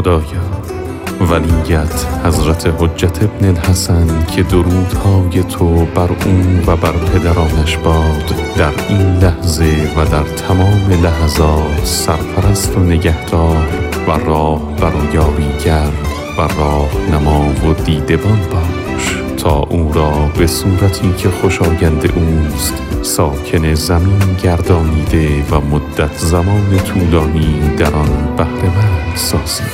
خدایا ولیت حضرت حجت ابن الحسن که درودهای تو بر اون و بر پدرانش باد، در این لحظه و در تمام لحظات سرپرست و نگهدار و راهبر و یاریگر و راهنما و دیدبان باش، تا او را به صورتی که خوشایند اوست ساکن زمین گردانیده و مدت زمان طولانی در آن بهره‌مند سازی.